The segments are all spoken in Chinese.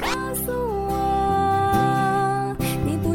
告诉我，你不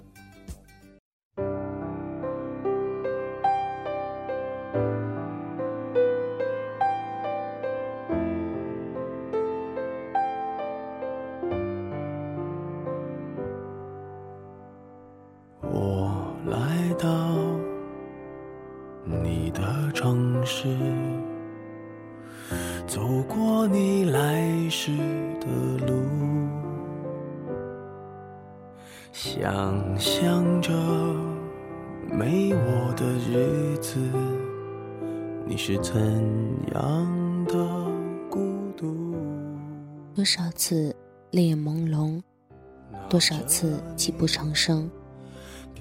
想象着没我的日子，你是怎样的孤独？多少次泪眼朦胧，多少次泣不成声，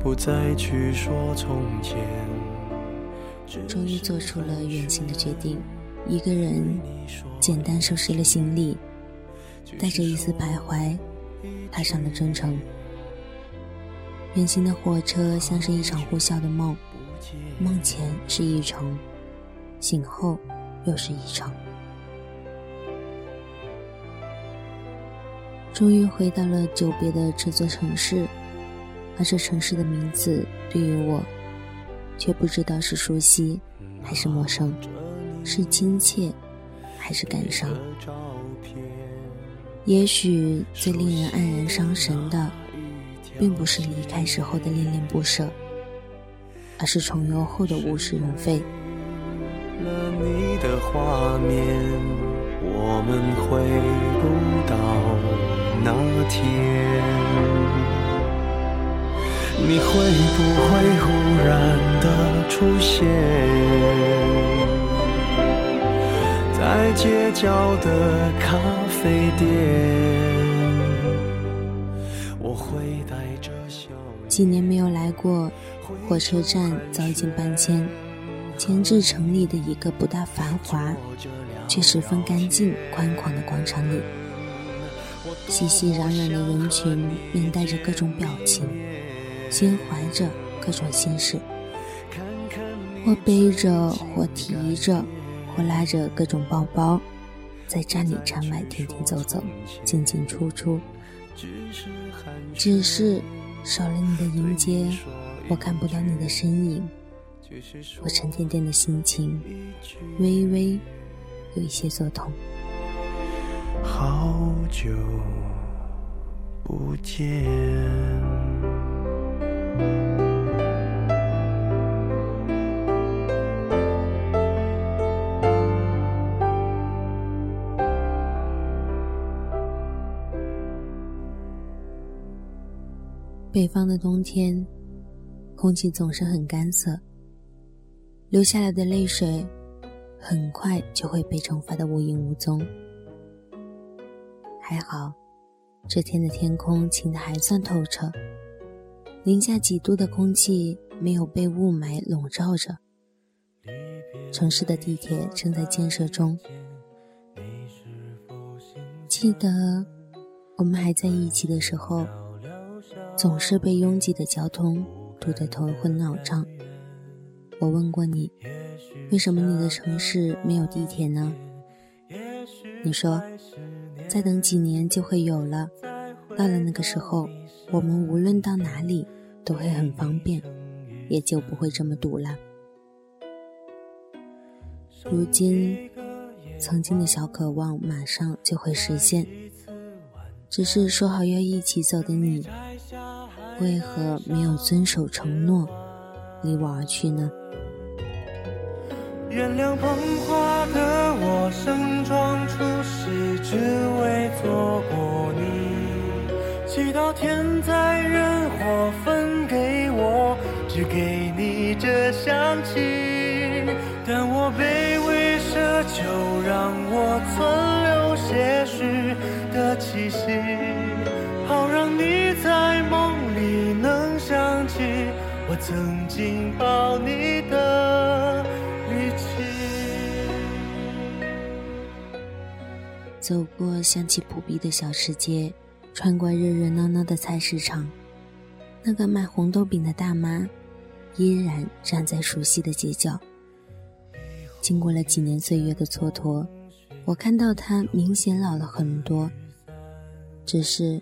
不再去说从前。终于做出了远行的决定，一个人简单收拾了行李，带着一丝徘徊踏上了征程。远行的火车像是一场呼啸的梦，梦前是一程，醒后又是一程。终于回到了久别的这座城市，而这城市的名字对于我却不知道是熟悉还是陌生，是亲切还是感伤。也许最令人黯然伤神的并不是离开时候的恋恋不舍，而是重游后的物是人非。了你的画面，我们回不到那天。你会不会忽然的出现在街角的咖啡店，我会带着笑。几年没有来过，火车站早已经搬迁，迁至城里的一个不大繁华却十分干净宽广的广场里，熙熙攘攘的人群面带着各种表情，心怀着各种心事，或背着或提着，我拉着各种包包，在站里站外停停走走，进进出出。只是少了你的迎接，我看不到你的身影，我沉甸甸的心情微微有一些作痛。好久不见。 北方的冬天，空气总是很干涩，流下来的泪水很快就会被蒸发得无影无踪。还好，这天的天空晴得还算透彻，零下几度的空气没有被雾霾笼罩着。城市的地铁正在建设中，记得我们还在一起的时候。 总是被拥挤的交通堵得头昏脑胀。我问过你，为什么你的城市没有地铁呢？你说，再等几年就会有了。到了那个时候，我们无论到哪里都会很方便，也就不会这么堵了。如今，曾经的小渴望马上就会实现。 只是说好要一起走的你，为何没有遵守承诺，离我而去呢？原谅捧花的我，盛装出席，只为错过你。祈祷天灾人祸分给我，只给你这香气。但我卑微奢求，让我存留些许。 的气息，好让你在梦里能想起我曾经抱你的力气。走过香气扑鼻的小吃街，穿过热热闹闹的菜市场，那个卖红豆饼的大妈依然站在熟悉的街角。经过了几年岁月的蹉跎。 我看到他明显老了很多，只是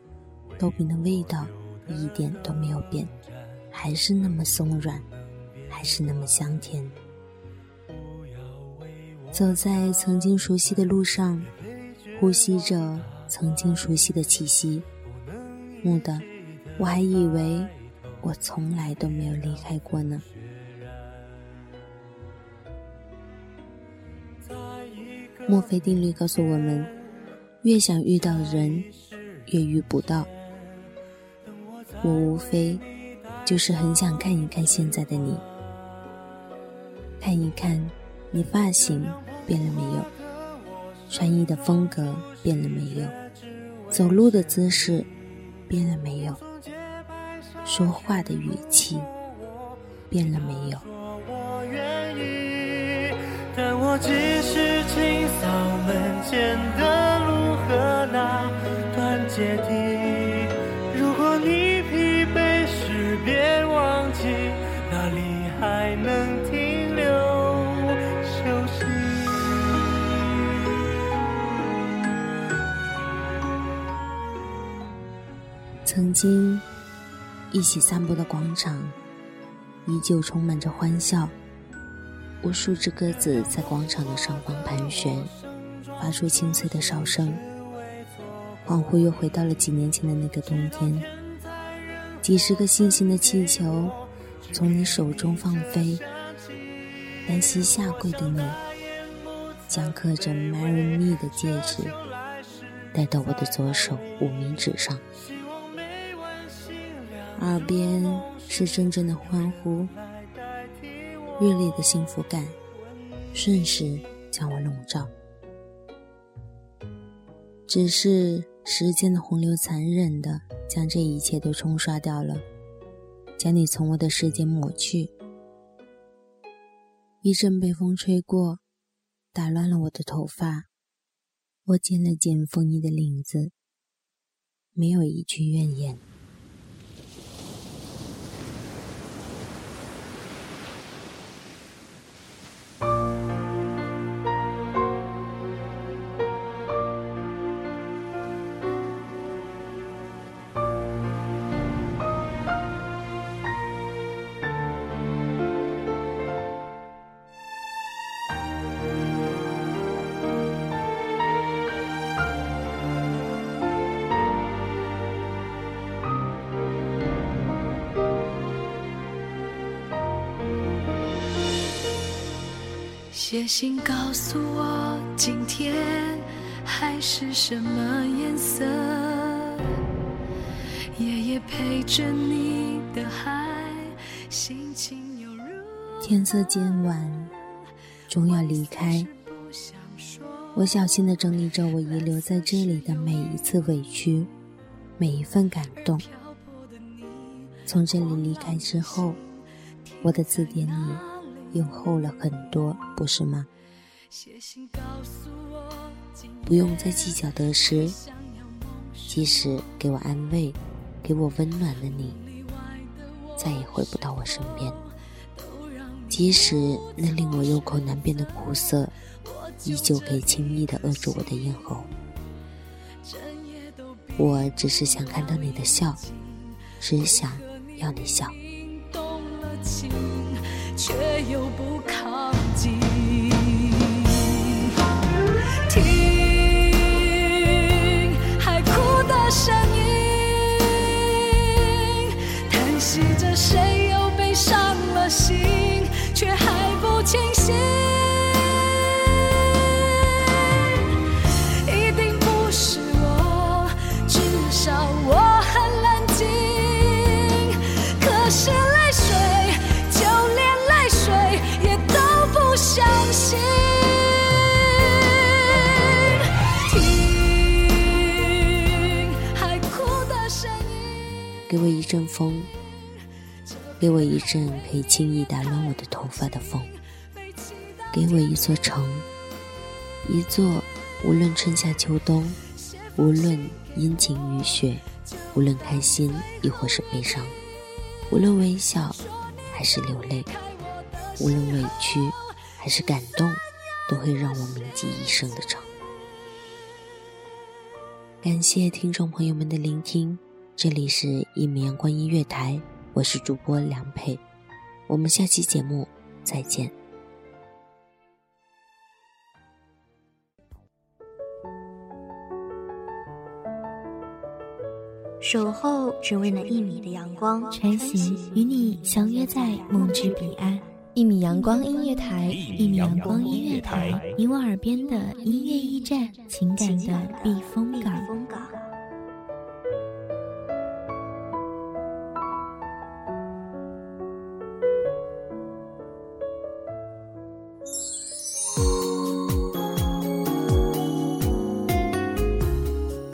豆饼的味道一点都没有变，还是那么松软，还是那么香甜。走在曾经熟悉的路上，呼吸着曾经熟悉的气息，蓦地，我还以为我从来都没有离开过呢。 墨菲定律告诉我们，越想遇到的人，越遇不到。我无非就是很想看一看现在的你，看一看你发型变了没有，穿衣的风格变了没有，走路的姿势变了没有，说话的语气变了没有。 但我只是清扫门前的路和那段阶梯。如果你疲惫时，别忘记哪里还能停留休息。曾经一起散步的广场，依旧充满着欢笑。 无数只鸽子在广场的上方盘旋，发出清脆的哨声。恍惚又回到了几年前的那个冬天，几十个星星的气球从你手中放飞。单膝下跪的你，将刻着 “Marry Me” 的戒指戴到我的左手5指上，耳边是阵阵的欢呼。 热烈的幸福感瞬时将我笼罩，只是时间的洪流残忍地将这一切都冲刷掉了，将你从我的世界抹去。一阵北风吹过，打乱了我的头发，我剪了剪风衣的领子，没有一句怨言。写信告诉我今天海是什么颜色，夜夜陪着你的海，心情又如何。天色渐晚，终要离开，我小心地整理着我遗留在这里的每一次委屈，每一份感动。从这里离开之后，我的字典里又厚了很多，不是吗？不用再计较得失，即使给我安慰、给我温暖的你，再也回不到我身边。即使那令我有口难辩的苦涩，依旧可以轻易地扼住我的咽喉。我只是想看到你的笑，只想要你笑，动了情却又不靠近。听海哭的声音，叹息着谁又被伤了心，却还不清醒。给我一阵风，给我一阵可以轻易打乱我的头发的风，给我一座城，一座无论春夏秋冬，无论阴晴雨雪，无论开心亦或是悲伤，无论微笑还是流泪，无论委屈还是感动，都会让我铭记一生的城。感谢听众朋友们的聆听，这里是一米阳光音乐台，我是主播梁佩，我们下期节目再见。守候只为那一米的阳光，穿行与你相约在梦之彼岸。一米阳光音乐台，一米阳光音乐台，你我耳边的音乐驿站，情感的避风港。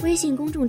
微信公众